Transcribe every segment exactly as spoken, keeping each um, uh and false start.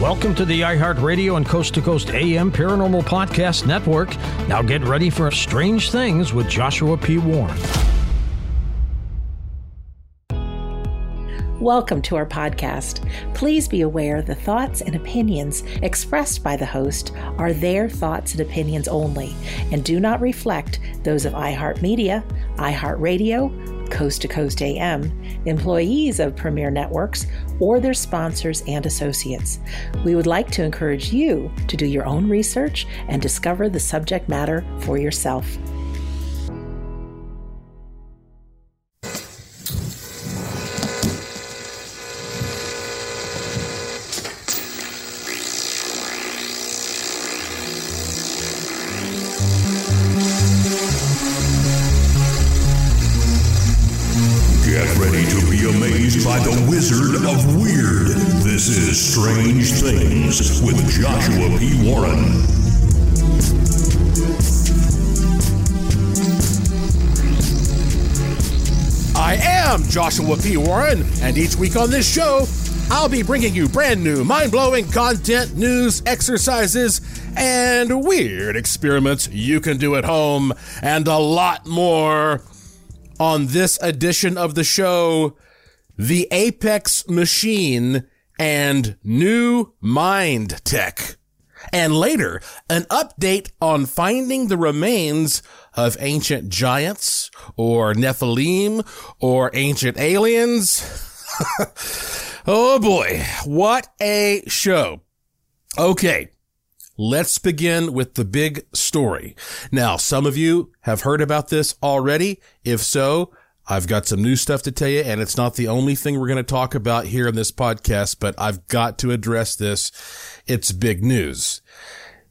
Welcome to the iHeartRadio and Coast to Coast A M Paranormal Podcast Network. Now get ready for Strange Things with Joshua P. Warren. Welcome to our podcast. Please be aware the thoughts and opinions expressed by the host are their thoughts and opinions only and do not reflect those of iHeartMedia, iHeartRadio, Coast to Coast A M, employees of Premier Networks, or their sponsors and associates. We would like to encourage you to do your own research and discover the subject matter for yourself. By the Wizard of Weird. This is Strange Things with Joshua P. Warren. I am Joshua P. Warren, and each week on this show, I'll be bringing you brand new, mind-blowing content, news, exercises, and weird experiments you can do at home, and a lot more. On this edition of the show, The Apex Machine and New Mind Tech. And later, an update on finding the remains of ancient giants or Nephilim or ancient aliens. Oh boy, what a show. Okay, let's begin with the big story. Now, some of you have heard about this already. If so, I've got some new stuff to tell you, and it's not the only thing we're going to talk about here in this podcast, but I've got to address this. It's big news.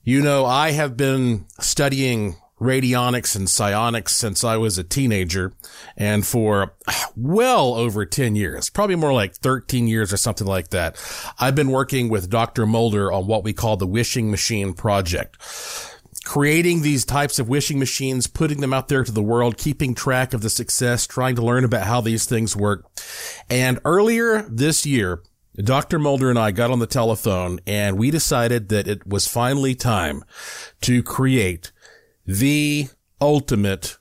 You know, I have been studying radionics and psionics since I was a teenager, and for well over ten years, probably more like thirteen years or something like that, I've been working with Doctor Mulder on what we call the Wishing Machine Project. Creating these types of wishing machines, putting them out there to the world, keeping track of the success, trying to learn about how these things work. And earlier this year, Doctor Mulder and I got on the telephone and we decided that it was finally time to create the ultimate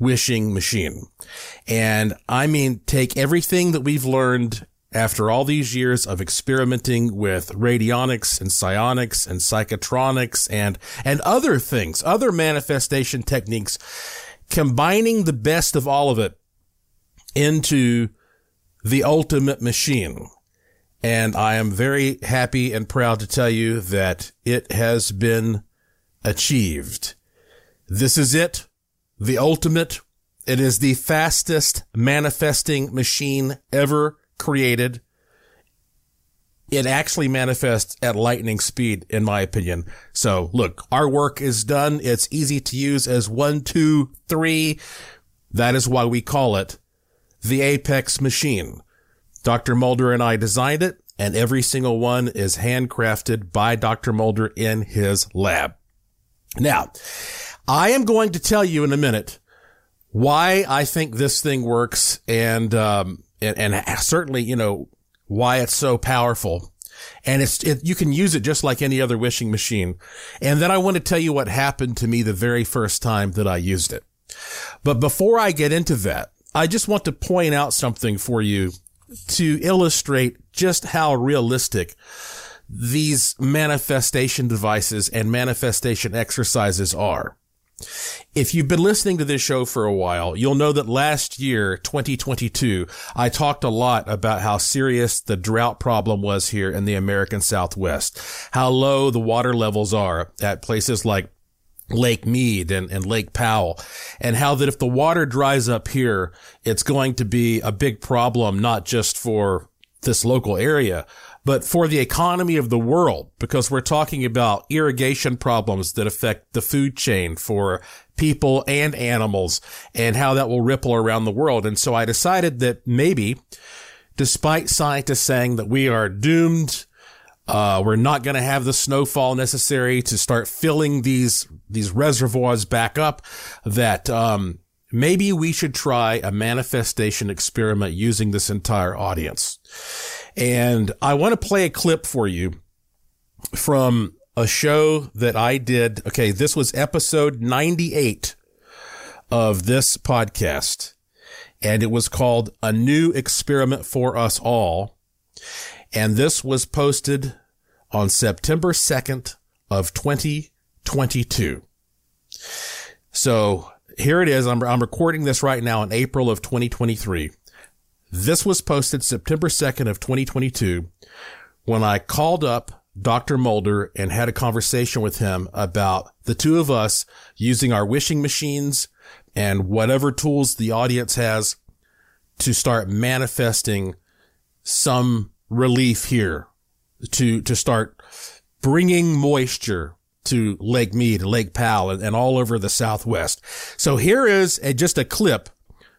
wishing machine. And I mean, take everything that we've learned after all these years of experimenting with radionics and psionics and psychotronics and, and other things, other manifestation techniques, combining the best of all of it into the ultimate machine. And I am very happy and proud to tell you that it has been achieved. This is it, the ultimate. It is the fastest manifesting machine ever created. It actually manifests at lightning speed, in my opinion. So look, our work is done. It's easy to use as one, two, three. That is why we call it the Apex Machine. Doctor Mulder and I designed it, and every single one is handcrafted by Doctor Mulder in his lab. Now, I am going to tell you in a minute why I think this thing works and, um, And, and certainly, you know, why it's so powerful. And it's it, you can use it just like any other wishing machine. And then I want to tell you what happened to me the very first time that I used it. But before I get into that, I just want to point out something for you to illustrate just how realistic these manifestation devices and manifestation exercises are. If you've been listening to this show for a while, you'll know that last year, twenty twenty-two, I talked a lot about how serious the drought problem was here in the American Southwest, how low the water levels are at places like Lake Mead and, and Lake Powell, and how that if the water dries up here, it's going to be a big problem, not just for this local area, but for the economy of the world, because we're talking about irrigation problems that affect the food chain for people and animals and how that will ripple around the world. And so I decided that maybe, despite scientists saying that we are doomed, uh, we're not going to have the snowfall necessary to start filling these these reservoirs back up, that um maybe we should try a manifestation experiment using this entire audience. And I want to play a clip for you from a show that I did. Okay, this was episode ninety-eight of this podcast, and it was called A New Experiment for Us All. And this was posted on September second of twenty twenty-two. So here it is. I'm, I'm recording this right now in April of twenty twenty-three. This was posted September second of twenty twenty-two, when I called up Doctor Mulder and had a conversation with him about the two of us using our wishing machines and whatever tools the audience has to start manifesting some relief here, to, to start bringing moisture to Lake Mead, Lake Powell, and, and all over the Southwest. So here is a, just a clip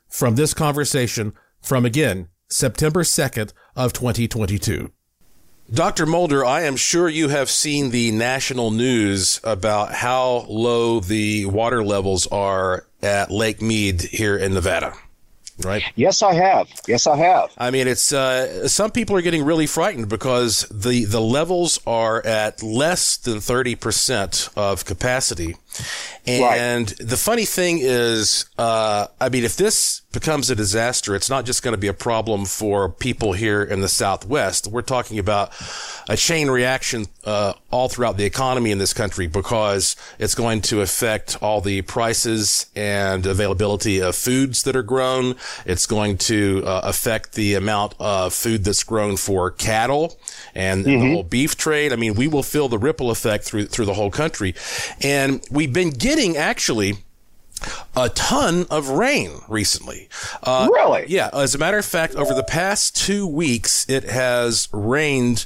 from this conversation from, again, September second of twenty twenty-two. Doctor Mulder, I am sure you have seen the national news about how low the water levels are at Lake Mead here in Nevada, right? Yes, I have. Yes, I have. I mean, it's uh, some people are getting really frightened because the, the levels are at less than thirty percent of capacity. And right. The funny thing is, uh, I mean, if this becomes a disaster, it's not just going to be a problem for people here in the Southwest. We're talking about a chain reaction uh, all throughout the economy in this country, because it's going to affect all the prices and availability of foods that are grown. It's going to uh, affect the amount of food that's grown for cattle and mm-hmm. the whole beef trade. I mean, we will feel the ripple effect through through the whole country. And we We've been getting actually a ton of rain recently. Uh, really? Yeah. As a matter of fact, over the past two weeks, it has rained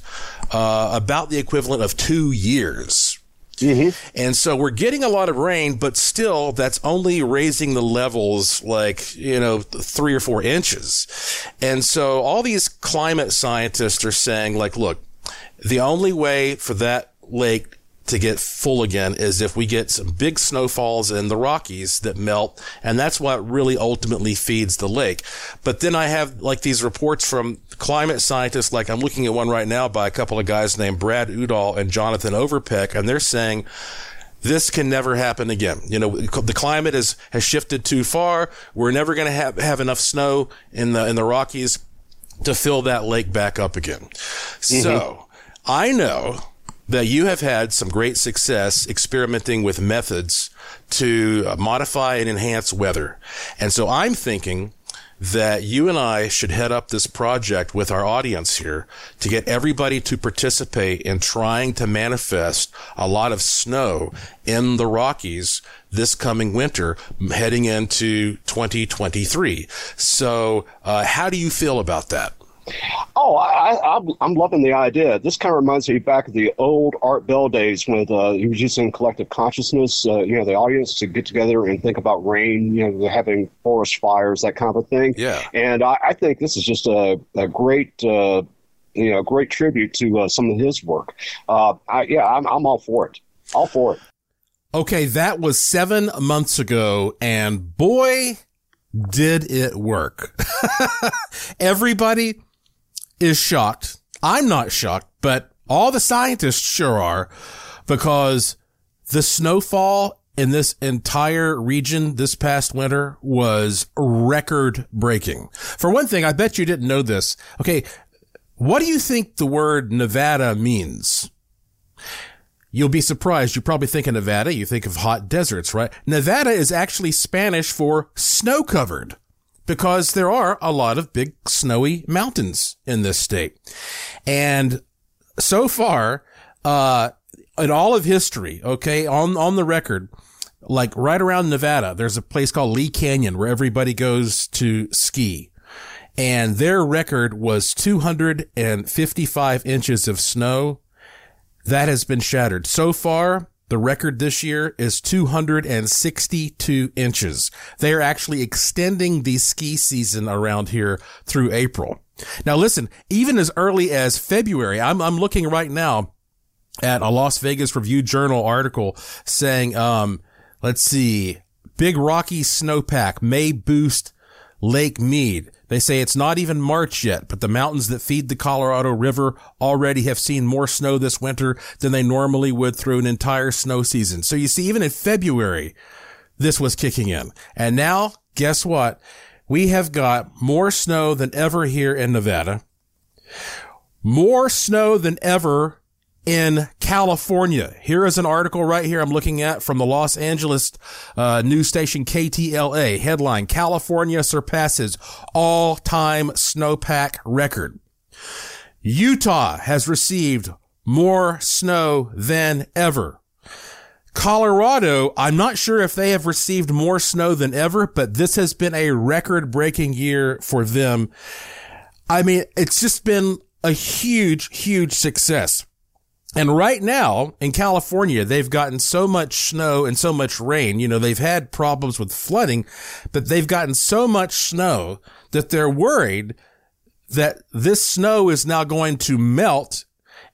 uh, about the equivalent of two years. Mm-hmm. And so we're getting a lot of rain, but still that's only raising the levels like, you know, three or four inches. And so all these climate scientists are saying, like, look, the only way for that lake to get full again is if we get some big snowfalls in the Rockies that melt, and that's what really ultimately feeds the lake. But then I have like these reports from climate scientists, like I'm looking at one right now by a couple of guys named Brad Udall and Jonathan Overpeck, and they're saying this can never happen again. You know, the climate is, has shifted too far. We're never going to have, have enough snow in the in the Rockies to fill that lake back up again. Mm-hmm. So I know that you have had some great success experimenting with methods to modify and enhance weather. And so I'm thinking that you and I should head up this project with our audience here to get everybody to participate in trying to manifest a lot of snow in the Rockies this coming winter, heading into twenty twenty-three. So uh, how do you feel about that? Oh, I, I'm, I'm loving the idea. This kind of reminds me back of the old Art Bell days when uh, he was using collective consciousness, uh, you know, the audience to get together and think about rain, you know, having forest fires, that kind of thing. Yeah. And I, I think this is just a, a great, uh, you know, great tribute to uh, some of his work. Uh, I, yeah, I'm, I'm all for it. All for it. Okay, that was seven months ago, and boy, did it work. Everybody is shocked. I'm not shocked, but all the scientists sure are, because the snowfall in this entire region this past winter was record-breaking. For one thing, I bet you didn't know this. Okay, what do you think the word Nevada means? You'll be surprised. You probably think of Nevada, you think of hot deserts, right? Nevada is actually Spanish for snow-covered, because there are a lot of big snowy mountains in this state. And so far, uh, in all of history, okay, on, on the record, like right around Nevada, there's a place called Lee Canyon where everybody goes to ski. and their record was two hundred fifty-five inches of snow. That has been shattered. So far, the record this year is two hundred sixty-two inches. They are actually extending the ski season around here through April. Now, listen, even as early as February, I'm, I'm looking right now at a Las Vegas Review Journal article saying, um, let's see, Big Rocky snowpack may boost Lake Mead. They say it's not even March yet, but the mountains that feed the Colorado River already have seen more snow this winter than they normally would through an entire snow season. So you see, even in February, this was kicking in. And now, guess what? We have got more snow than ever here in Nevada, more snow than ever in California. Here is an article right here I'm looking at from the Los Angeles uh, news station K T L A. Headline, California surpasses all-time snowpack record. Utah has received more snow than ever. Colorado, I'm not sure if they have received more snow than ever, but this has been a record-breaking year for them. I mean, it's just been a huge, huge success. And right now in California, they've gotten so much snow and so much rain. You know, they've had problems with flooding, but they've gotten so much snow that they're worried that this snow is now going to melt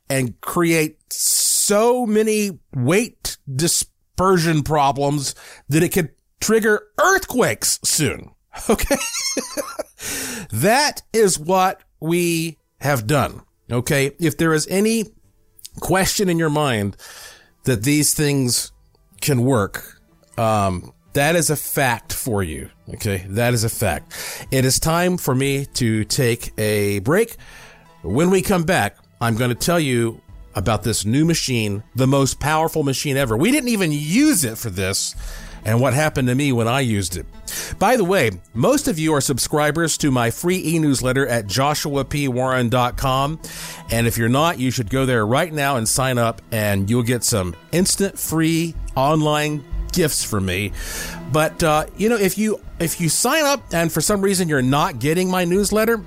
and create so many weight dispersion problems that it could trigger earthquakes soon. Okay. That is what we have done. Okay. If there is any question in your mind that these things can work, um, that is a fact for you. Okay, that is a fact. It is time for me to take a break. When we come back, I'm going to tell you about this new machine, the most powerful machine ever. We didn't even use it for this, and what happened to me when I used it. By the way, most of you are subscribers to my free e-newsletter at joshua p warren dot com. And if you're not, you should go there right now and sign up, and you'll get some instant free online gifts from me. But, uh, you know, if you if you sign up and for some reason you're not getting my newsletter,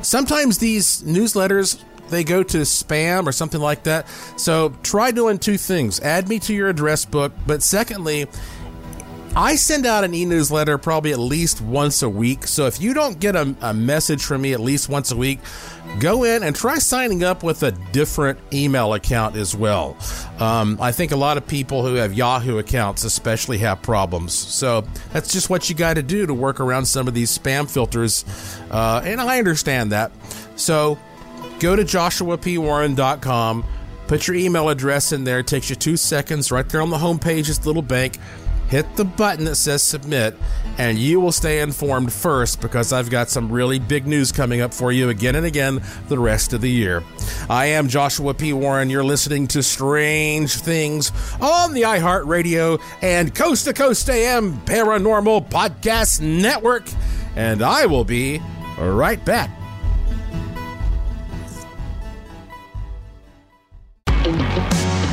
sometimes these newsletters, they go to spam or something like that. So try doing two things. Add me to your address book. But secondly, I send out an e-newsletter probably at least once a week. So if you don't get a, a message from me at least once a week, go in and try signing up with a different email account as well. Um, I think a lot of people who have Yahoo accounts especially have problems. So that's just what you got to do to work around some of these spam filters. Uh, and I understand that. So go to joshua p warren dot com, put your email address in there. It takes you two seconds. Right there on the homepage is the little bank. Hit the button that says submit, and you will stay informed first, because I've got some really big news coming up for you again and again the rest of the year. I am Joshua P. Warren. You're listening to Strange Things on the iHeartRadio and Coast to Coast A M Paranormal Podcast Network, and I will be right back.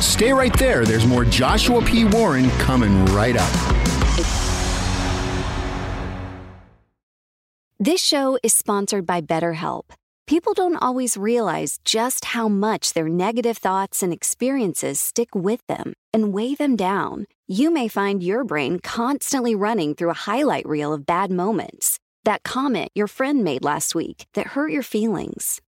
Stay right there. There's more Joshua P. Warren coming right up. This show is sponsored by BetterHelp. People don't always realize just how much their negative thoughts and experiences stick with them and weigh them down. You may find your brain constantly running through a highlight reel of bad moments. That comment your friend made last week that hurt your feelings.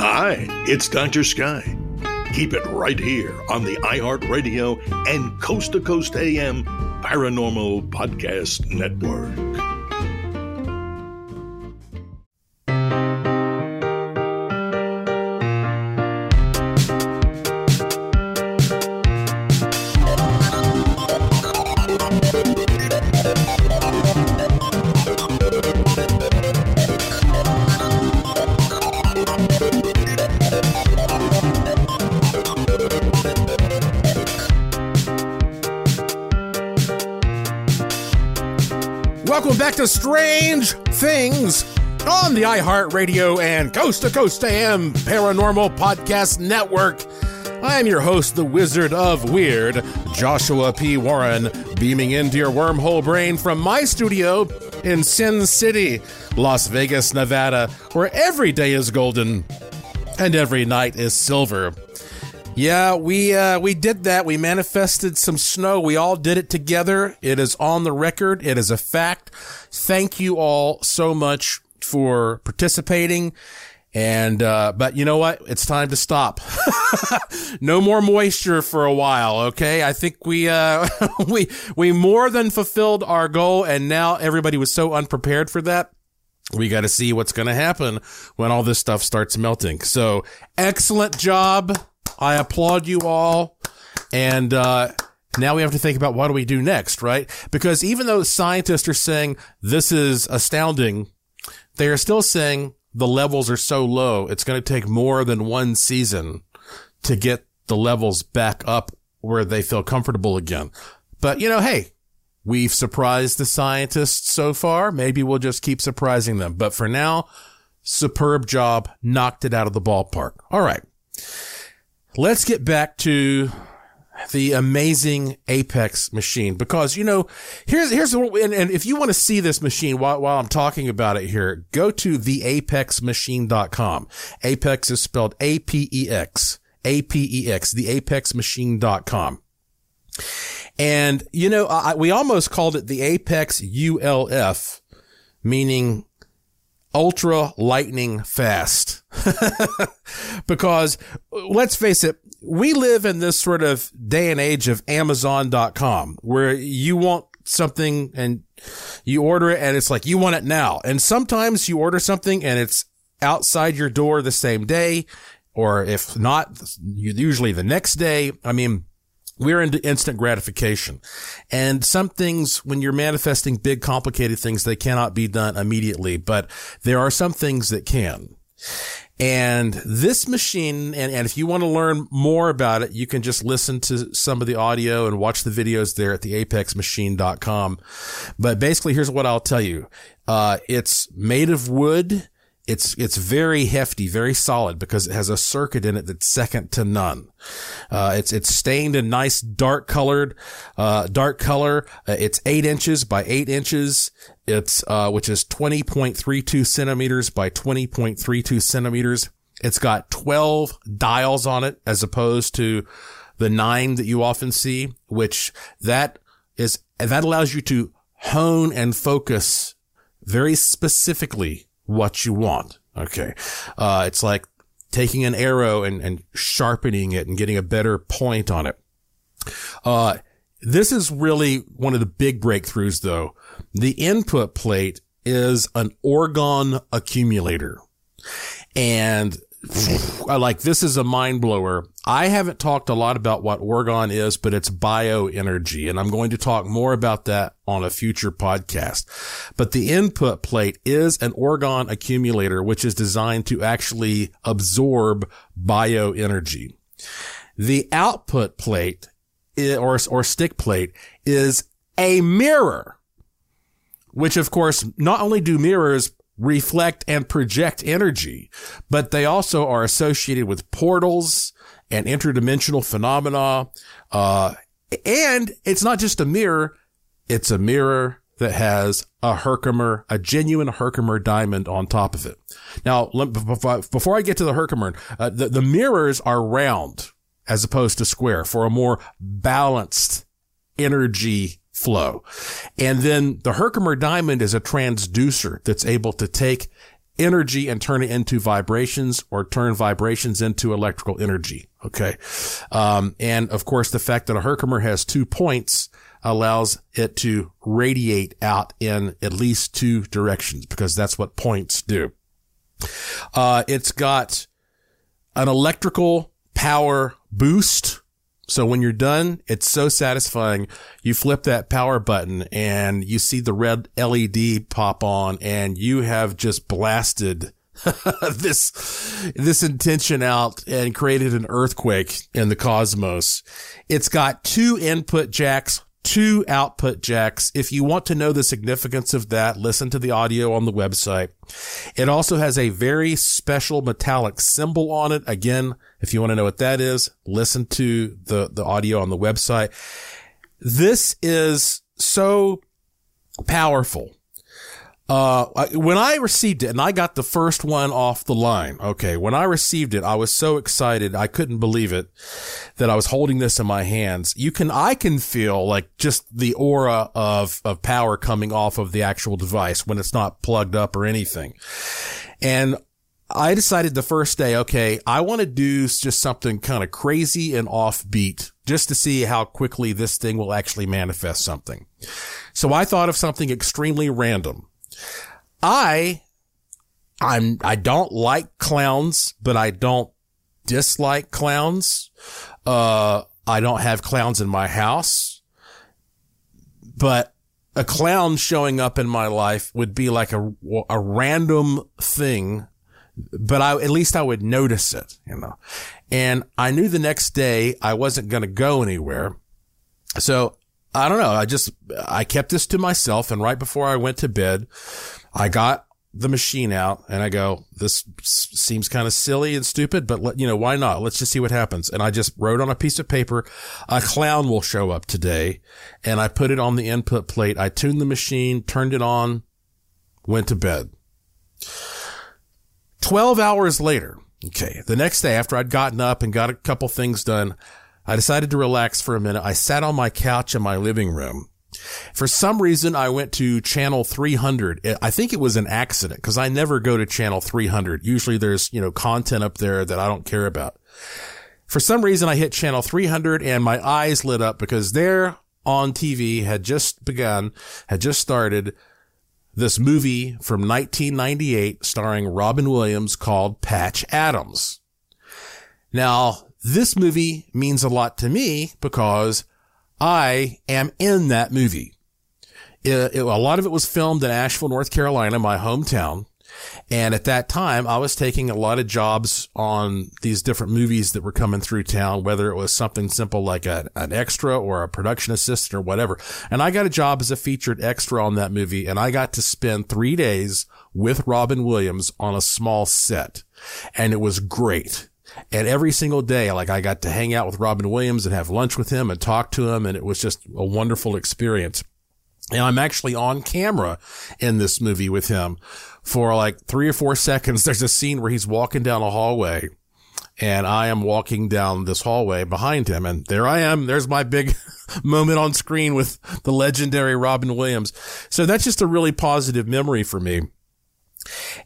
Hi, it's Doctor Sky. Keep it right here on the iHeartRadio and Coast to Coast A M Paranormal Podcast Network. To Strange Things on the iHeartRadio and Coast to Coast A M Paranormal Podcast Network. I'm your host, the Wizard of Weird, Joshua P. Warren, beaming into your wormhole brain from my studio in Sin City, Las Vegas, Nevada, where every day is golden and every night is silver. Yeah, we uh, we did that. We manifested some snow. We all did it together. It is on the record. It is a fact. Thank you all so much for participating. And uh, but you know what? It's time to stop. No more moisture for a while. Okay, I think we uh, we we more than fulfilled our goal. And now everybody was so unprepared for that. We got to see what's going to happen when all this stuff starts melting. So excellent job. I applaud you all, and uh now we have to think about what do we do next, right? Because even though scientists are saying this is astounding, they are still saying the levels are so low, it's going to take more than one season to get the levels back up where they feel comfortable again. But, you know, hey, we've surprised the scientists so far. Maybe we'll just keep surprising them. But for now, superb job, knocked it out of the ballpark. All right. Let's get back to the amazing Apex machine, because, you know, here's, here's, and, and if you want to see this machine while, while I'm talking about it here, go to the apex machine dot com. Apex is spelled A P E X, A P E X, the apex machine dot com. And, you know, I, we almost called it the Apex U L F, meaning ultra lightning fast. Because let's face it, we live in this sort of day and age of Amazon dot com where you want something and you order it and it's like you want it now. And sometimes you order something and it's outside your door the same day, or if not, usually the next day. I mean, we're into instant gratification. And some things, when you're manifesting big, complicated things, they cannot be done immediately, but there are some things that can. And this machine, and, and if you want to learn more about it, you can just listen to some of the audio and watch the videos there at the apex machine dot com. But basically, here's what I'll tell you. Uh, it's made of wood. It's, it's very hefty, very solid, because it has a circuit in it that's second to none. Uh, it's, it's stained a nice dark colored, uh, dark color. Uh, it's eight inches by eight inches. It's, uh, which is twenty point three two centimeters by twenty point three two centimeters. It's got twelve dials on it as opposed to the nine that you often see, which that is, that allows you to hone and focus very specifically what you want. Okay. Uh, it's like taking an arrow and, and sharpening it and getting a better point on it. Uh, this is really one of the big breakthroughs though. The input plate is an orgon accumulator. And like, this is a mind blower. I haven't talked a lot about what orgon is, but it's bioenergy. And I'm going to talk more about that on a future podcast. But the input plate is an orgon accumulator, which is designed to actually absorb bioenergy. The output plate or, or stick plate is a mirror, which of course, not only do mirrors reflect and project energy, but they also are associated with portals and interdimensional phenomena. Uh, and it's not just a mirror. It's a mirror that has a Herkimer, a genuine Herkimer diamond on top of it. Now, before I get to the Herkimer, uh, the, the mirrors are round as opposed to square for a more balanced energy flow. And then the Herkimer diamond is a transducer that's able to take energy and turn it into vibrations, or turn vibrations into electrical energy. Okay. Um, and of course, the fact that a Herkimer has two points allows it to radiate out in at least two directions, because that's what points do. Uh, it's got an electrical power boost. So when you're done, it's so satisfying. You flip that power button and you see the red L E D pop on, and you have just blasted this, this intention out and created an earthquake in the cosmos. It's got two input jacks, two output jacks. If you want to know the significance of that, listen to the audio on the website. It also has a very special metallic symbol on it. Again, if you want to know what that is, listen to the, the audio on the website. This is so powerful. Uh, when I received it, and I got the first one off the line. Okay. When I received it, I was so excited. I couldn't believe it that I was holding this in my hands. You can, I can feel like just the aura of, of power coming off of the actual device when it's not plugged up or anything. And I decided the first day, okay, I want to do just something kind of crazy and offbeat just to see how quickly this thing will actually manifest something. So I thought of something extremely random. I, I'm, I don't like clowns, but I don't dislike clowns. Uh, I don't have clowns in my house, but a clown showing up in my life would be like a, a random thing. But I, at least I would notice it, you know, and I knew the next day I wasn't going to go anywhere. So I don't know. I just, I kept this to myself. And right before I went to bed, I got the machine out and I go, this seems kind of silly and stupid, but let, you know, why not? Let's just see what happens. And I just wrote on a piece of paper, a clown will show up today. And I put it on the input plate. I tuned the machine, turned it on, went to bed. twelve hours later, okay, the next day after I'd gotten up and got a couple things done, I decided to relax for a minute. I sat on my couch in my living room. For some reason, I went to channel three hundred. I think it was an accident because I never go to channel three hundred. Usually there's, you know, content up there that I don't care about. For some reason, I hit channel three hundred and my eyes lit up because there on T V had just begun, had just started this movie from nineteen ninety-eight starring Robin Williams called Patch Adams. Now, this movie means a lot to me because I am in that movie. It, it, a lot of it was filmed in Asheville, North Carolina, my hometown. And at that time, I was taking a lot of jobs on these different movies that were coming through town, whether it was something simple like a, an extra or a production assistant or whatever. And I got a job as a featured extra on that movie, and I got to spend three days with Robin Williams on a small set. And it was great. And every single day, like, I got to hang out with Robin Williams and have lunch with him and talk to him. And it was just a wonderful experience. And I'm actually on camera in this movie with him for like three or four seconds. There's a scene where he's walking down a hallway and I am walking down this hallway behind him. And there I am. There's my big moment on screen with the legendary Robin Williams. So that's just a really positive memory for me.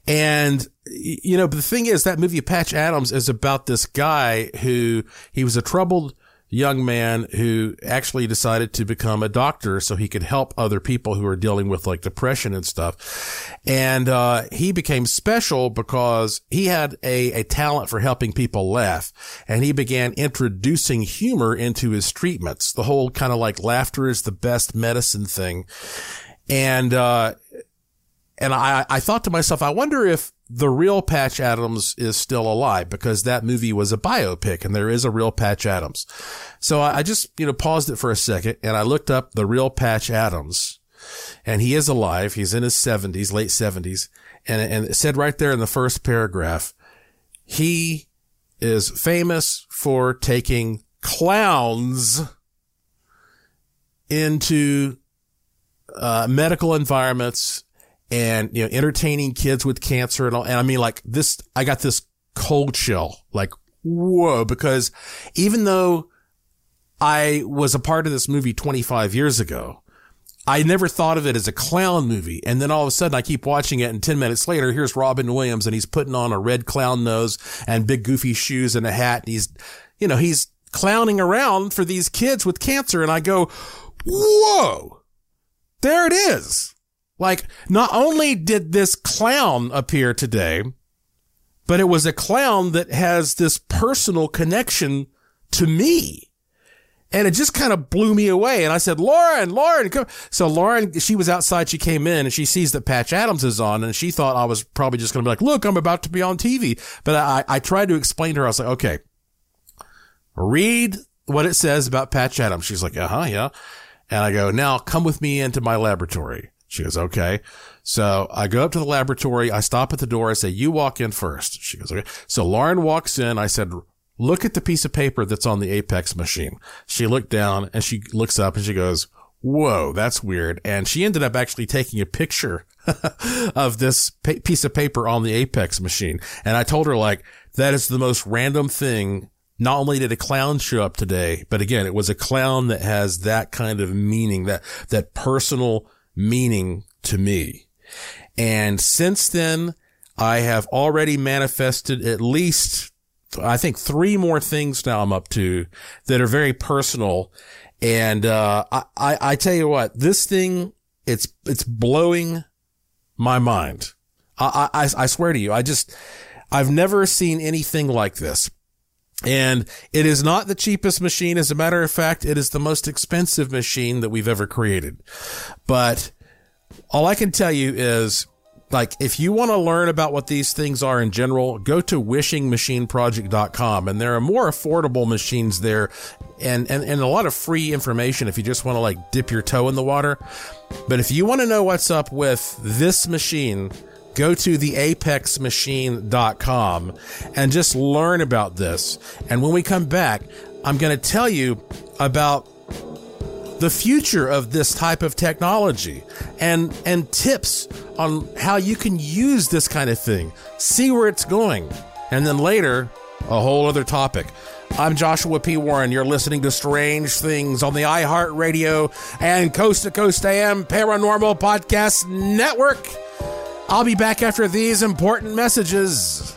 And, you know, but the thing is, that movie Patch Adams is about this guy who, he was a troubled young man who actually decided to become a doctor so he could help other people who are dealing with like depression and stuff. And uh he became special because he had a, a talent for helping people laugh. And he began introducing humor into his treatments, the whole kind of like laughter is the best medicine thing. And uh And I, I thought to myself, I wonder if the real Patch Adams is still alive, because that movie was a biopic and there is a real Patch Adams. So I, I just, you know, paused it for a second and I looked up the real Patch Adams, and he is alive. He's in his seventies, late seventies. And, and it said right there in the first paragraph, he is famous for taking clowns into uh, medical environments and, you know, entertaining kids with cancer and all. And I mean, like this, I got this cold chill, like, whoa, because even though I was a part of this movie twenty-five years ago, I never thought of it as a clown movie. And then all of a sudden I keep watching it, and ten minutes later, here's Robin Williams, and he's putting on a red clown nose and big goofy shoes and a hat. And he's, you know, he's clowning around for these kids with cancer. And I go, whoa, there it is. Like, not only did this clown appear today, but it was a clown that has this personal connection to me. And it just kind of blew me away. And I said, Lauren, Lauren, come. So Lauren, she was outside. She came in and she sees that Patch Adams is on. And she thought I was probably just going to be like, look, I'm about to be on T V. But I, I tried to explain to her. I was like, okay, read what it says about Patch Adams. She's like, uh-huh, yeah. And I go, now come with me into my laboratory. She goes, okay. So I go up to the laboratory. I stop at the door. I say, you walk in first. She goes, okay. So Lauren walks in. I said, look at the piece of paper that's on the Apex machine. She looked down and she looks up and she goes, whoa, that's weird. And she ended up actually taking a picture of this pa- piece of paper on the Apex machine. And I told her, like, that is the most random thing. Not only did a clown show up today, but again, it was a clown that has that kind of meaning, that, that personal meaning to me. And since then, I have already manifested at least, I think, three more things now I'm up to that are very personal. And uh I, I, I tell you what, this thing, it's it's blowing my mind. I, I I swear to you, I just I've never seen anything like this. And it is not the cheapest machine. As a matter of fact, it is the most expensive machine that we've ever created. But all I can tell you is, like, if you want to learn about what these things are in general, go to wishing machine project dot com. And there are more affordable machines there and, and, and a lot of free information if you just want to, like, dip your toe in the water. But if you want to know what's up with this machine, go to the apex machine dot com and just learn about this. And when we come back, I'm going to tell you about the future of this type of technology and, and tips on how you can use this kind of thing, see where it's going. And then later, a whole other topic. I'm Joshua P. Warren. You're listening to Strange Things on the iHeartRadio and Coast to Coast A M Paranormal Podcast Network. I'll be back after these important messages.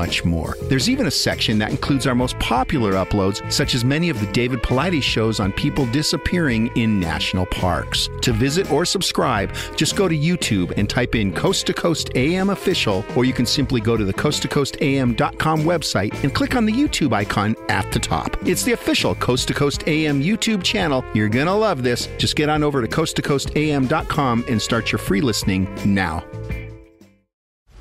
much more. There's even a section that includes our most popular uploads, such as many of the David Pilates shows on people disappearing in national parks. To visit or subscribe, just go to YouTube and type in Coast to Coast A M Official, or you can simply go to the coast to coast a m dot com website and click on the YouTube icon at the top. It's the official Coast to Coast A M YouTube channel. You're gonna love this. Just get on over to coast to coast a m dot com and start your free listening now.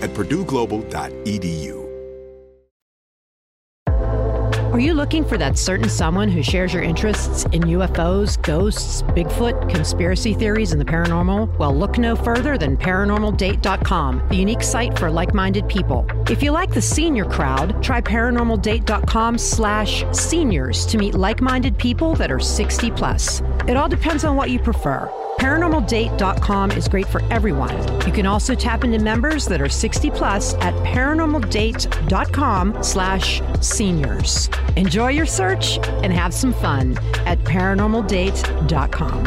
at purdue global dot e d u. Are you looking for that certain someone who shares your interests in U F Os, ghosts, Bigfoot, conspiracy theories, and the paranormal? Well, look no further than paranormal date dot com, the unique site for like-minded people. If you like the senior crowd, try paranormal date dot com slash seniors to meet like-minded people that are sixty plus. It all depends on what you prefer. paranormal date dot com is great for everyone. You can also tap into members that are sixty plus at paranormal date dot com slash seniors. Enjoy your search and have some fun at paranormal date dot com.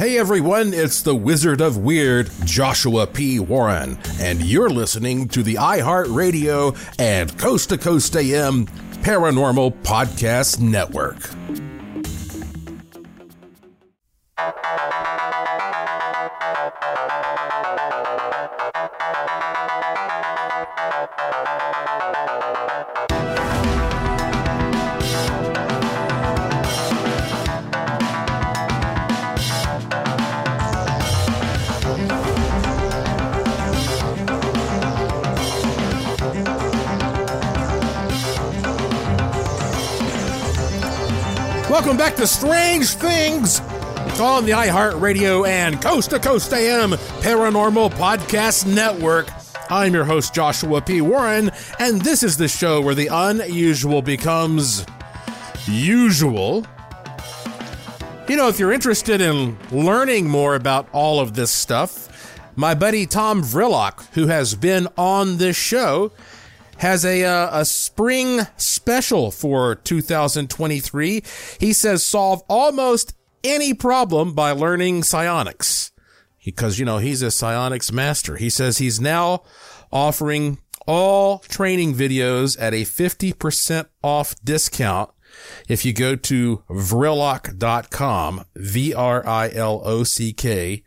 Hey everyone, it's the Wizard of Weird, Joshua P. Warren, and you're listening to the iHeartRadio and Coast to Coast A M Paranormal Podcast Network. Welcome back to Strange Things. It's on the iHeartRadio and Coast to Coast A M Paranormal Podcast Network. I'm your host, Joshua P. Warren, and this is the show where the unusual becomes usual. You know, if you're interested in learning more about all of this stuff, my buddy Tom Vrilock, who has been on this show, has a uh, a spring special for two thousand twenty-three. He says solve almost any problem by learning psionics, because, you know, he's a psionics master. He says he's now offering all training videos at a fifty percent off discount if you go to vrilock dot com, V R I L O C K,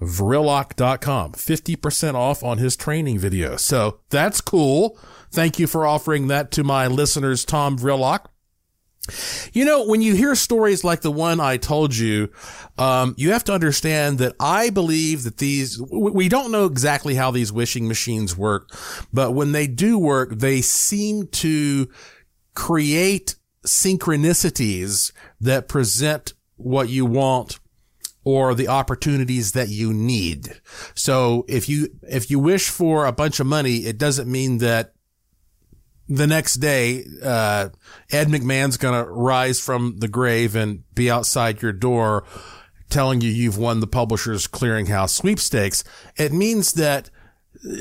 vrilock dot com, fifty percent off on his training video. So that's cool. Thank you for offering that to my listeners, Tom Vrilock. You know, when you hear stories like the one I told you, um, you have to understand that I believe that these, we don't know exactly how these wishing machines work, but when they do work, they seem to create synchronicities that present what you want or the opportunities that you need. So if you, if you wish for a bunch of money, it doesn't mean that the next day, uh, Ed McMahon's going to rise from the grave and be outside your door telling you you've won the Publishers Clearinghouse sweepstakes. It means that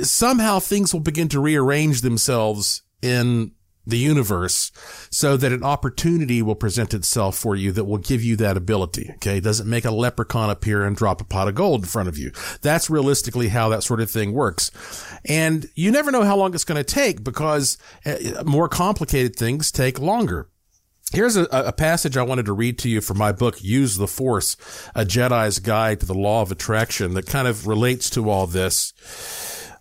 somehow things will begin to rearrange themselves in the universe so that an opportunity will present itself for you that will give you that ability. Okay. It doesn't make a leprechaun appear and drop a pot of gold in front of you. That's realistically how that sort of thing works. And you never know how long it's going to take, because more complicated things take longer. Here's a, a passage I wanted to read to you from my book, Use the Force, A Jedi's Guide to the Law of Attraction, that kind of relates to all this.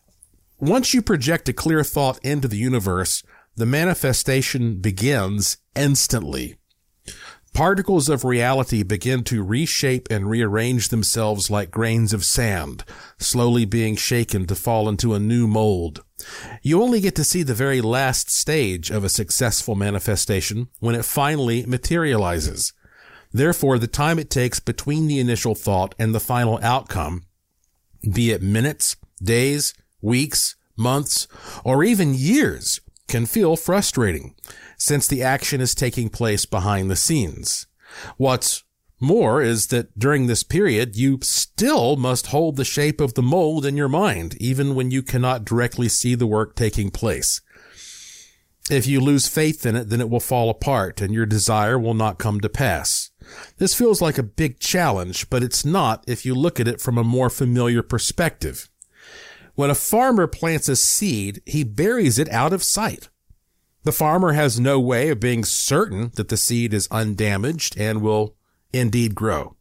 Once you project a clear thought into the universe, the manifestation begins instantly. Particles of reality begin to reshape and rearrange themselves like grains of sand, slowly being shaken to fall into a new mold. You only get to see the very last stage of a successful manifestation when it finally materializes. Therefore, the time it takes between the initial thought and the final outcome, be it minutes, days, weeks, months, or even years, can feel frustrating, since the action is taking place behind the scenes. What's more is that during this period, you still must hold the shape of the mold in your mind, even when you cannot directly see the work taking place. If you lose faith in it, then it will fall apart and your desire will not come to pass. This feels like a big challenge, but it's not if you look at it from a more familiar perspective. When a farmer plants a seed, he buries it out of sight. The farmer has no way of being certain that the seed is undamaged and will indeed grow.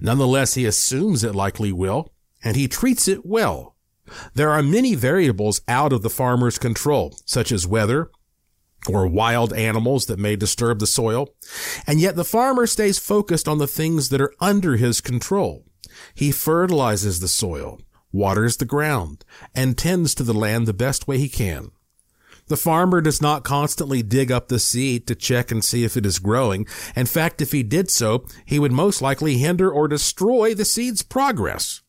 Nonetheless, he assumes it likely will, and he treats it well. There are many variables out of the farmer's control, such as weather or wild animals that may disturb the soil, and yet the farmer stays focused on the things that are under his control. He fertilizes the soil, waters the ground, and tends to the land the best way he can. The farmer does not constantly dig up the seed to check and see if it is growing. In fact, if he did so, he would most likely hinder or destroy the seed's progress.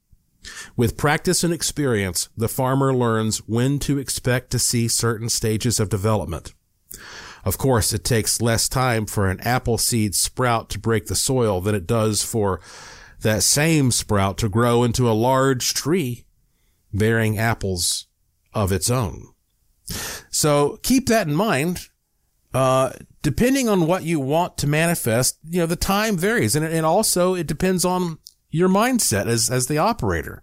With practice and experience, the farmer learns when to expect to see certain stages of development. Of course, it takes less time for an apple seed sprout to break the soil than it does for that same sprout to grow into a large tree bearing apples of its own. So keep that in mind. Uh, depending on what you want to manifest, you know, the time varies. And, and also it depends on your mindset as as the operator.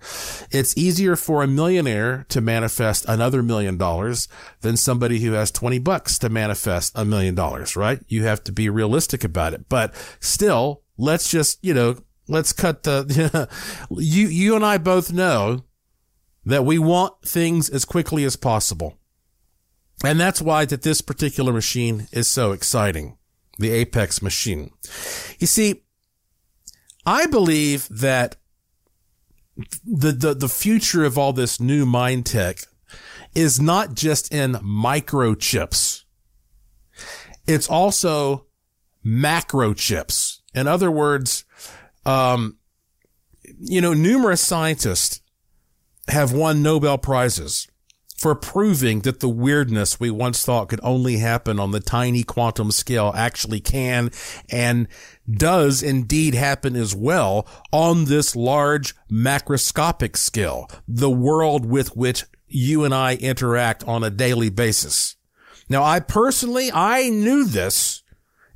It's easier for a millionaire to manifest another million dollars than somebody who has twenty bucks to manifest a million dollars, right? You have to be realistic about it. But still, let's just, you know, let's cut the, you, you and I both know that we want things as quickly as possible. And that's why that this particular machine is so exciting, the Apex machine. You see, I believe that the, the, the future of all this new mind tech is not just in microchips. It's also macrochips. In other words, um, you know, numerous scientists have won Nobel Prizes for proving that the weirdness we once thought could only happen on the tiny quantum scale actually can and does indeed happen as well on this large macroscopic scale, the world with which you and I interact on a daily basis. Now, I personally, I knew this,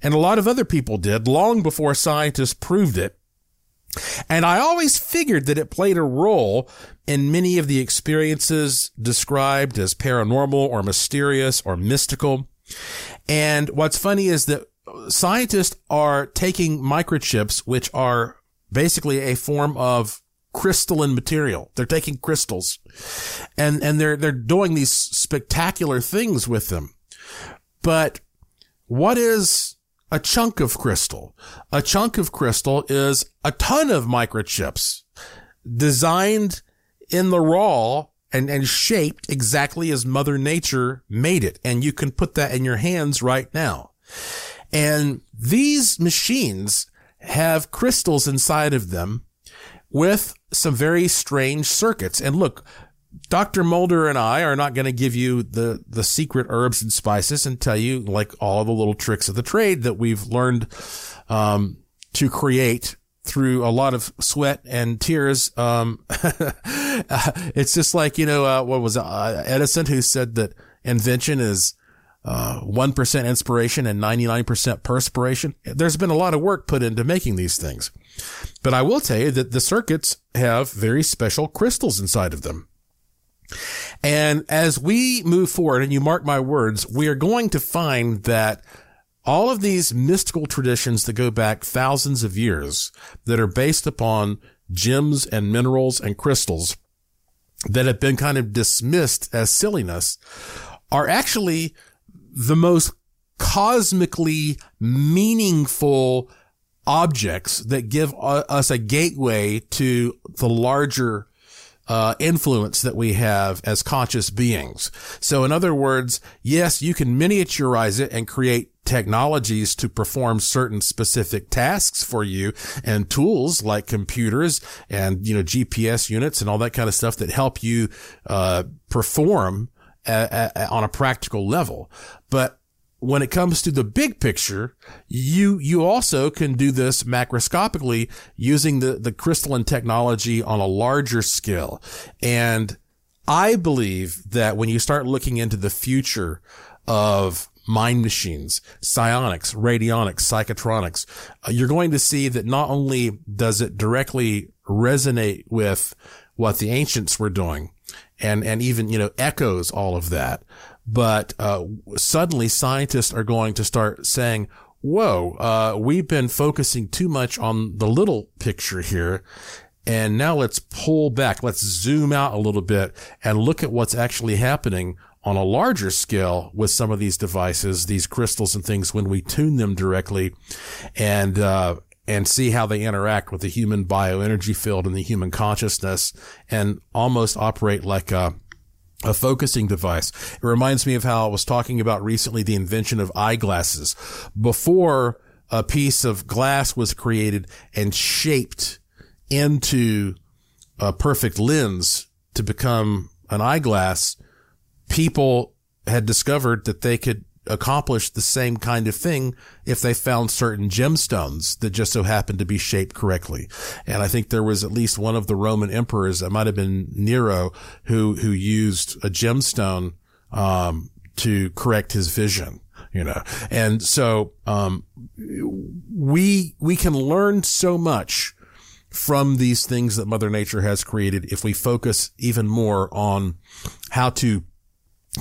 and a lot of other people did, long before scientists proved it. And I always figured that it played a role in many of the experiences described as paranormal or mysterious or mystical. And what's funny is that scientists are taking microchips, which are basically a form of crystalline material. They're taking crystals and, and they're, they're doing these spectacular things with them. But what is a chunk of crystal? A chunk of crystal is a ton of microchips designed in the raw and, and shaped exactly as Mother Nature made it. And you can put that in your hands right now. And these machines have crystals inside of them with some very strange circuits. And look, Doctor Mulder and I are not going to give you the, the secret herbs and spices and tell you like all the little tricks of the trade that we've learned, um, to create through a lot of sweat and tears. Um, it's just like, you know, uh, what was it? Uh, Edison, who said that invention is, uh, one percent inspiration and ninety-nine percent perspiration. There's been a lot of work put into making these things, but I will tell you that the circuits have very special crystals inside of them. And as we move forward, and you mark my words, we are going to find that all of these mystical traditions that go back thousands of years that are based upon gems and minerals and crystals that have been kind of dismissed as silliness are actually the most cosmically meaningful objects that give us a gateway to the larger Uh, influence that we have as conscious beings. So in other words, yes, you can miniaturize it and create technologies to perform certain specific tasks for you, and tools like computers and, you know, G P S units and all that kind of stuff that help you uh perform a, a, on a practical level. But when it comes to the big picture, you, you also can do this macroscopically using the, the crystalline technology on a larger scale. And I believe that when you start looking into the future of mind machines, psionics, radionics, psychotronics, you're going to see that not only does it directly resonate with what the ancients were doing and, and even, you know, echoes all of that, But uh suddenly scientists are going to start saying, whoa, uh we've been focusing too much on the little picture here. And now let's pull back. Let's zoom out a little bit and look at what's actually happening on a larger scale with some of these devices, these crystals and things, when we tune them directly and uh and see how they interact with the human bioenergy field and the human consciousness, and almost operate like a A focusing device. It reminds me of how I was talking about recently the invention of eyeglasses. Before a piece of glass was created and shaped into a perfect lens to become an eyeglass, people had discovered that they could accomplish the same kind of thing if they found certain gemstones that just so happened to be shaped correctly. And I think there was at least one of the Roman emperors, it might have been Nero, who who used a gemstone um to correct his vision, you know. And so um we we can learn so much from these things that Mother Nature has created if we focus even more on how to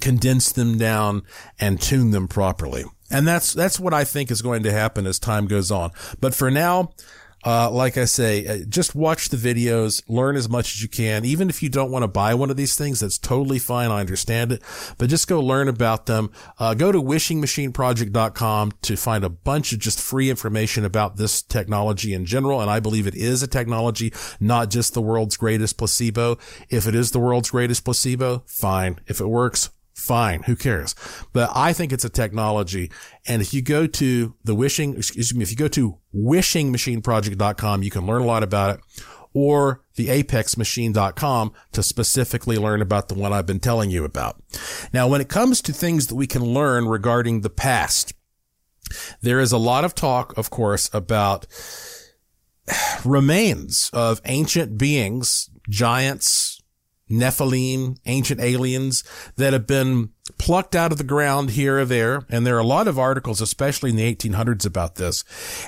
condense them down and tune them properly. And that's that's what I think is going to happen as time goes on. But for now, uh, like I say, just watch the videos, learn as much as you can. Even if you don't want to buy one of these things, that's totally fine. I understand it. But just go learn about them. Uh, go to wishing machine project dot com to find a bunch of just free information about this technology in general. And I believe it is a technology, not just the world's greatest placebo. If it is the world's greatest placebo, fine. If it works, fine. Who cares? But I think it's a technology. And if you go to the wishing, excuse me, if you go to wishing machine project dot com, you can learn a lot about it, or the apex machine dot com to specifically learn about the one I've been telling you about. Now, when it comes to things that we can learn regarding the past, there is a lot of talk, of course, about remains of ancient beings, giants, Nephilim, ancient aliens that have been plucked out of the ground here or there. And there are a lot of articles, especially in the eighteen hundreds, about this.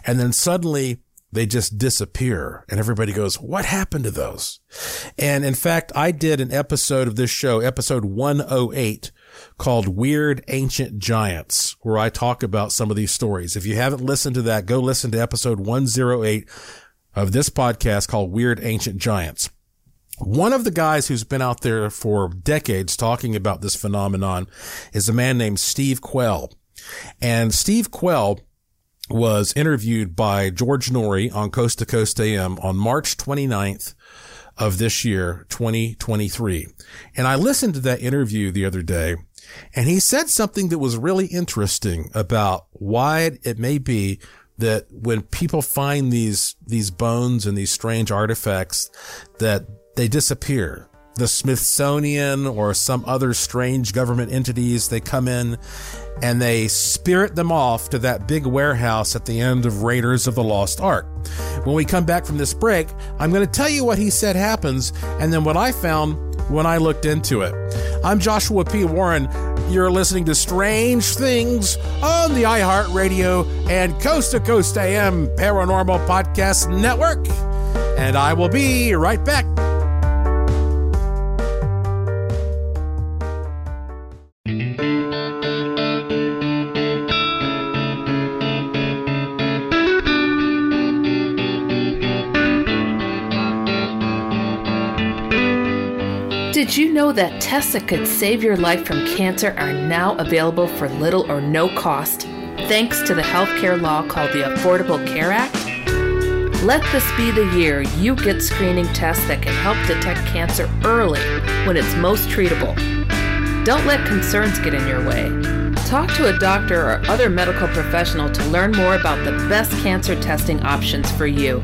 And then suddenly they just disappear and everybody goes, what happened to those? And in fact, I did an episode of this show, episode one oh eight, called Weird Ancient Giants, where I talk about some of these stories. If you haven't listened to that, go listen to episode one oh eight of this podcast called Weird Ancient Giants. One of the guys who's been out there for decades talking about this phenomenon is a man named Steve Quayle. And Steve Quayle was interviewed by George Nori on Coast to Coast A M on March twenty-ninth of this year, twenty twenty-three. And I listened to that interview the other day, and he said something that was really interesting about why it may be that when people find these, these bones and these strange artifacts that they disappear. The Smithsonian or some other strange government entities, they come in and they spirit them off to that big warehouse at the end of Raiders of the Lost Ark. When we come back from this break, I'm going to tell you what he said happens and then what I found when I looked into it. I'm Joshua P. Warren. You're listening to Strange Things on the iHeartRadio and Coast to Coast A M Paranormal Podcast Network. And I will be right back. Did you know that tests that could save your life from cancer are now available for little or no cost, thanks to the healthcare law called the Affordable Care Act? Let this be the year you get screening tests that can help detect cancer early when it's most treatable. Don't let concerns get in your way. Talk to a doctor or other medical professional to learn more about the best cancer testing options for you.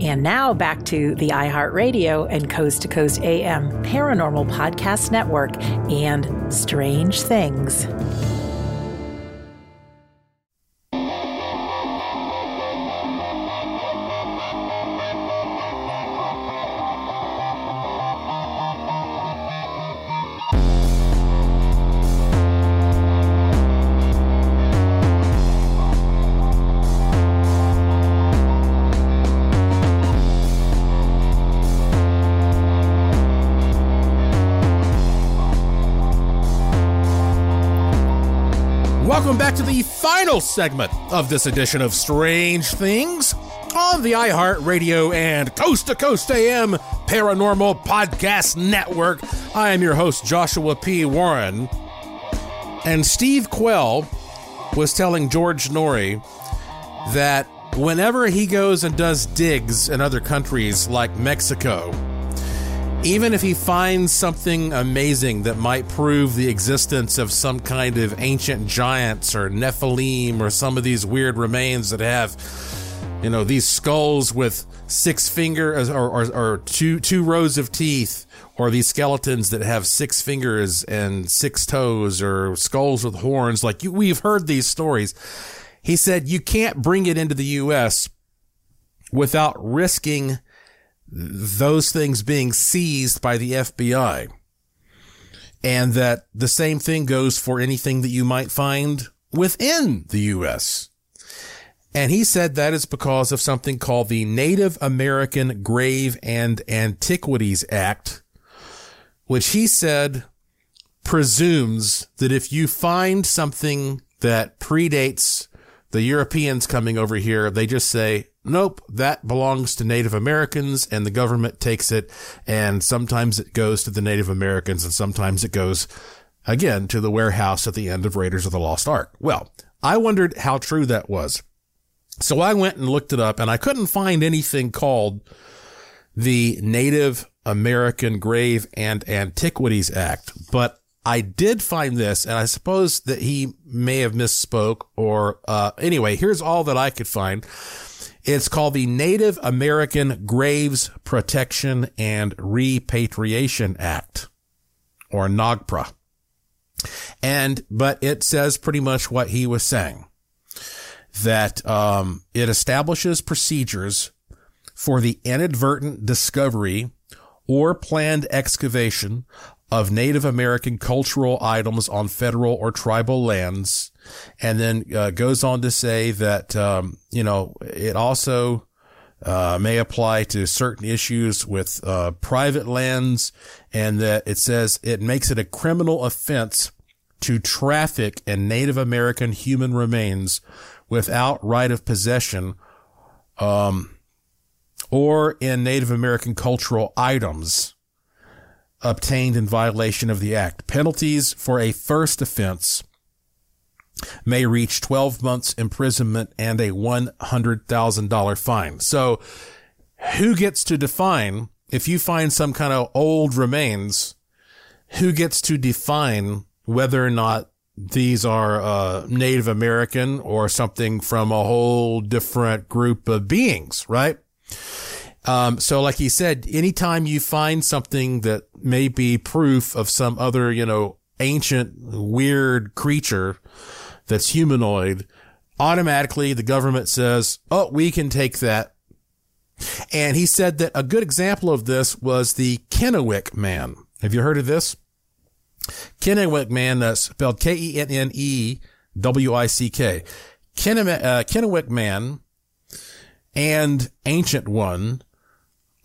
And now back to the iHeartRadio and Coast to Coast A M Paranormal Podcast Network and Strange Things. Welcome back to the final segment of this edition of Strange Things on the iHeartRadio and Coast to Coast A M Paranormal Podcast Network. I am your host, Joshua P. Warren. And Steve Quayle was telling George Nori that whenever he goes and does digs in other countries like Mexico, even if he finds something amazing that might prove the existence of some kind of ancient giants or Nephilim or some of these weird remains that have, you know, these skulls with six fingers or, or, or two two rows of teeth, or these skeletons that have six fingers and six toes, or skulls with horns, like you, we've heard these stories. He said you can't bring it into the U S without risking those things being seized by the F B I, and that the same thing goes for anything that you might find within the U S. And he said that is because of something called the Native American Grave and Antiquities Act, which he said presumes that if you find something that predates the Europeans coming over here, they just say, nope, that belongs to Native Americans, and the government takes it, and sometimes it goes to the Native Americans, and sometimes it goes, again, to the warehouse at the end of Raiders of the Lost Ark. Well, I wondered how true that was. So I went and looked it up, and I couldn't find anything called the Native American Grave and Antiquities Act, but I did find this, and I suppose that he may have misspoke, or uh anyway, here's all that I could find. It's called the Native American Graves Protection and Repatriation Act, or NAGPRA. And, but it says pretty much what he was saying, that um, it establishes procedures for the inadvertent discovery or planned excavation of Native American cultural items on federal or tribal lands. And then uh, goes on to say that, um, you know, it also uh, may apply to certain issues with uh, private lands, and that it says it makes it a criminal offense to traffic in Native American human remains without right of possession, um, or in Native American cultural items obtained in violation of the act. Penalties for a first offense may reach twelve months imprisonment and a one hundred thousand dollars fine. So who gets to define, if you find some kind of old remains, who gets to define whether or not these are uh, Native American or something from a whole different group of beings, right? Um, so like he said, anytime you find something that may be proof of some other, you know, ancient weird creature that's humanoid, automatically the government says, oh, we can take that. And he said that a good example of this was the Kennewick man. Have you heard of this? Kennewick man, uh, spelled K E N N E W I C K. Kenne- uh, Kennewick man and Ancient One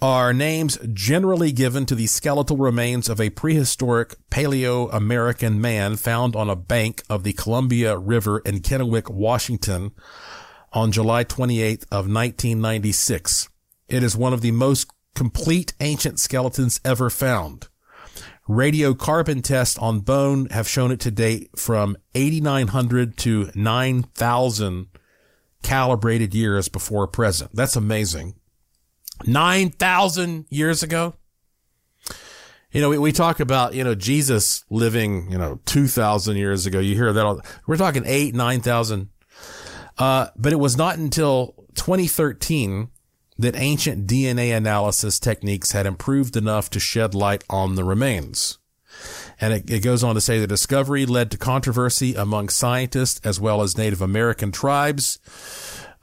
are names generally given to the skeletal remains of a prehistoric Paleo-American man found on a bank of the Columbia River in Kennewick, Washington, on July twenty-eighth of nineteen ninety-six. It is one of the most complete ancient skeletons ever found. Radiocarbon tests on bone have shown it to date from eighty-nine hundred to nine thousand calibrated years before present. That's amazing. nine thousand years ago. You know, we, we talk about, you know, Jesus living, you know, two thousand years ago. You hear that all. We're talking eight, nine thousand. Uh, but it was not until twenty thirteen that ancient D N A analysis techniques had improved enough to shed light on the remains. And it, it goes on to say the discovery led to controversy among scientists as well as Native American tribes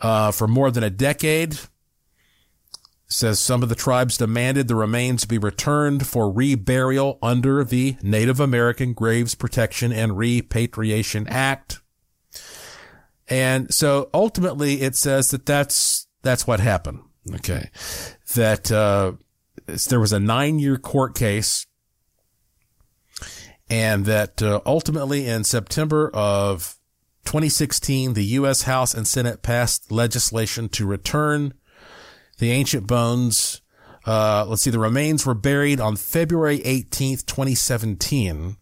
uh, for more than a decade. It says some of the tribes demanded the remains be returned for reburial under the Native American Graves Protection and Repatriation Act. And so ultimately it says that that's, that's what happened. Okay, that uh, there was a nine-year court case, and that uh, ultimately in September of twenty sixteen, the U S House and Senate passed legislation to return the ancient bones. Uh, let's see, the remains were buried on February eighteenth, twenty seventeen,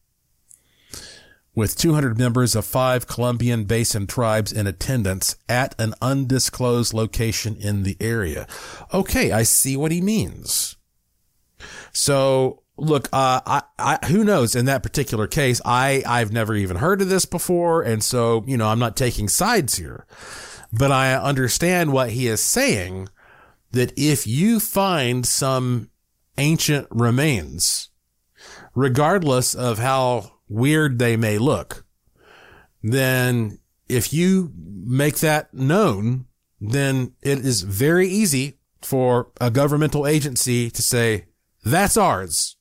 with two hundred members of five Colombian Basin tribes in attendance at an undisclosed location in the area. Okay, I see what he means. So, look, uh, I, I, who knows? In that particular case, I, I've never even heard of this before, and so, you know, I'm not taking sides here. But I understand what he is saying, that if you find some ancient remains, regardless of how weird they may look, then if you make that known, then it is very easy for a governmental agency to say, that's ours.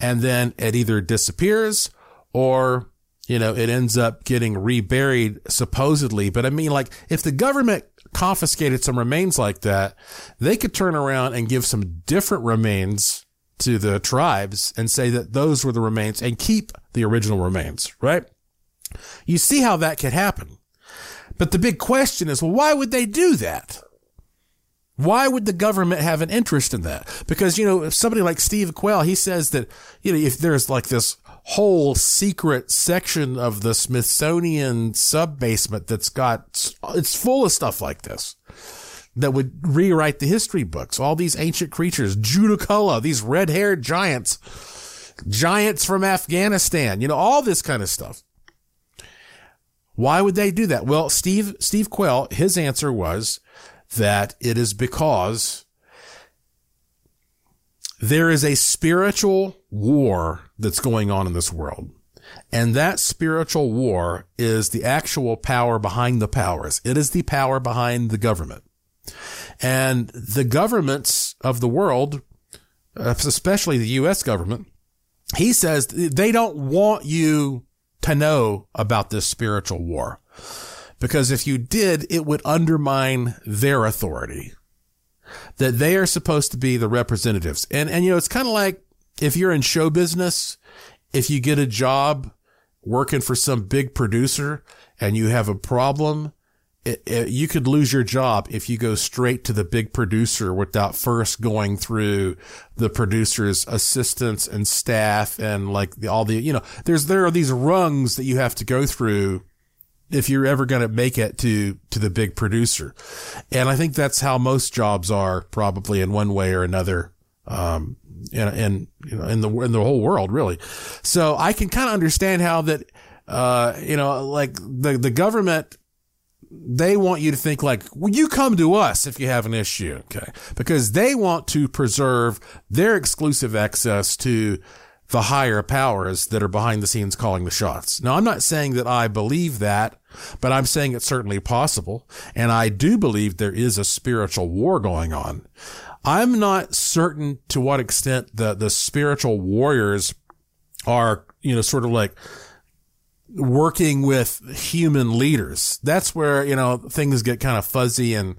And then it either disappears or, you know, it ends up getting reburied supposedly. But I mean, like, if the government confiscated some remains like that, they could turn around and give some different remains to the tribes and say that those were the remains and keep the original remains, right? You see how that could happen. But the big question is, well, why would they do that? Why would the government have an interest in that? Because, you know, if somebody like Steve Quayle, he says that, you know, if there's like this whole secret section of the Smithsonian subbasement that's got, it's full of stuff like this, that would rewrite the history books. All these ancient creatures, Judicola, these red-haired giants, giants from Afghanistan, you know, all this kind of stuff. Why would they do that? Well, Steve, Steve Quayle, his answer was that it is because there is a spiritual war that's going on in this world. And that spiritual war is the actual power behind the powers. It is the power behind the government. And the governments of the world, especially the U S government, he says they don't want you to know about this spiritual war, because if you did, it would undermine their authority. that they are supposed to be the representatives. And, and, you know, it's kind of like if you're in show business, if you get a job working for some big producer and you have a problem, it, it, you could lose your job if you go straight to the big producer without first going through the producer's assistants and staff and like the, all the, you know, there's, there are these rungs that you have to go through if you're ever going to make it to, to the big producer. And I think that's how most jobs are, probably in one way or another. Um, and, and, you know, in the, in the whole world, really. So I can kind of understand how that, uh, you know, like the, the government, they want you to think like, well, you come to us if you have an issue. Okay. Because they want to preserve their exclusive access to the higher powers that are behind the scenes calling the shots. Now, I'm not saying that I believe that, but I'm saying it's certainly possible. And I do believe there is a spiritual war going on. I'm not certain to what extent the, the spiritual warriors are, you know, sort of like working with human leaders. That's where, you know, things get kind of fuzzy and,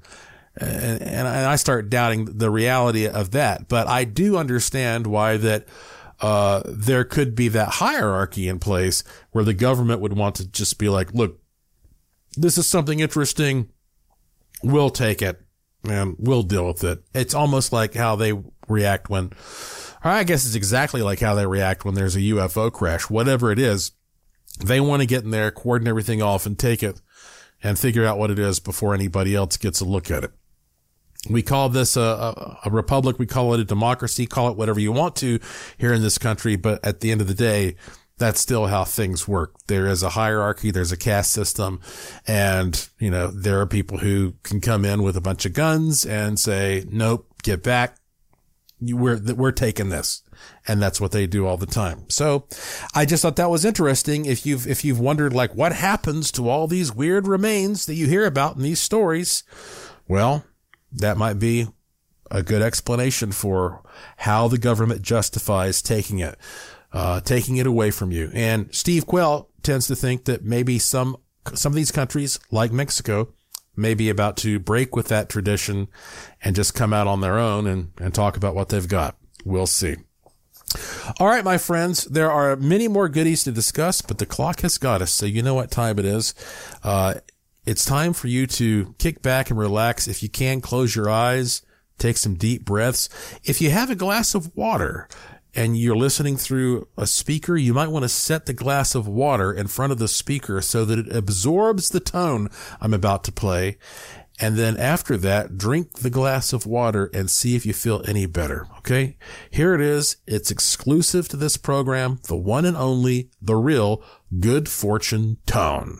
and, and I start doubting the reality of that. But I do understand why that, uh, there could be that hierarchy in place where the government would want to just be like, look, this is something interesting. We'll take it. And we'll deal with it. It's almost like how they react when, or I guess it's exactly like how they react when there's a U F O crash, whatever it is. They want to get in there, coordinate everything off and take it and figure out what it is before anybody else gets a look at it. We call this a, a, a republic. We call it a democracy. Call it whatever you want to here in this country. But at the end of the day, that's still how things work. There is a hierarchy. There's a caste system. And, you know, there are people who can come in with a bunch of guns and say, nope, get back. We're, we're taking this. And that's what they do all the time. So I just thought that was interesting. If you've, if you've wondered, like, what happens to all these weird remains that you hear about in these stories? Well, that might be a good explanation for how the government justifies taking it. Uh, taking it away from you. And Steve Quayle tends to think that maybe some, some of these countries, like Mexico, may be about to break with that tradition and just come out on their own and, and talk about what they've got. We'll see. All right, my friends, there are many more goodies to discuss, but the clock has got us. So you know what time it is. Uh, it's time for you to kick back and relax. If you can, close your eyes, take some deep breaths. If you have a glass of water, and you're listening through a speaker, you might want to set the glass of water in front of the speaker so that it absorbs the tone I'm about to play. And then after that, drink the glass of water and see if you feel any better. Okay, here it is. It's exclusive to this program, the one and only, the real Good Fortune Tone.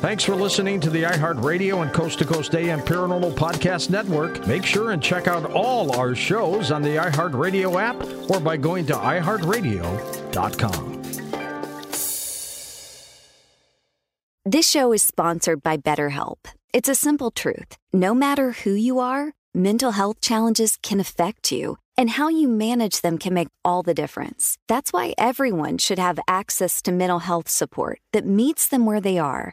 Thanks for listening to the iHeartRadio and Coast to Coast A M Paranormal Podcast Network. Make sure and check out all our shows on the iHeartRadio app or by going to i heart radio dot com. This show is sponsored by BetterHelp. It's a simple truth. No matter who you are, mental health challenges can affect you, and how you manage them can make all the difference. That's why everyone should have access to mental health support that meets them where they are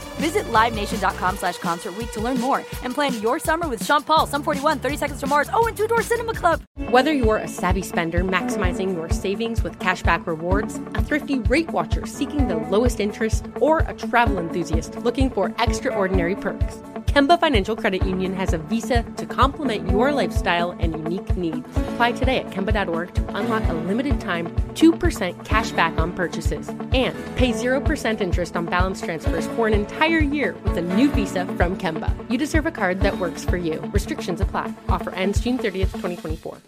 Visit live nation dot com slash concert week to learn more and plan your summer with Sean Paul, Sum forty-one, thirty seconds to Mars, oh, and Two Door Cinema Club. Whether you're a savvy spender maximizing your savings with cashback rewards, a thrifty rate watcher seeking the lowest interest, or a travel enthusiast looking for extraordinary perks, Kemba Financial Credit Union has a visa to complement your lifestyle and unique needs. Apply today at Kemba dot org to unlock a limited-time two percent cashback on purchases and pay zero percent interest on balance transfers for an entire year with a new visa from Kemba. You deserve a card that works for you. Restrictions apply. Offer ends June thirtieth, twenty twenty-four.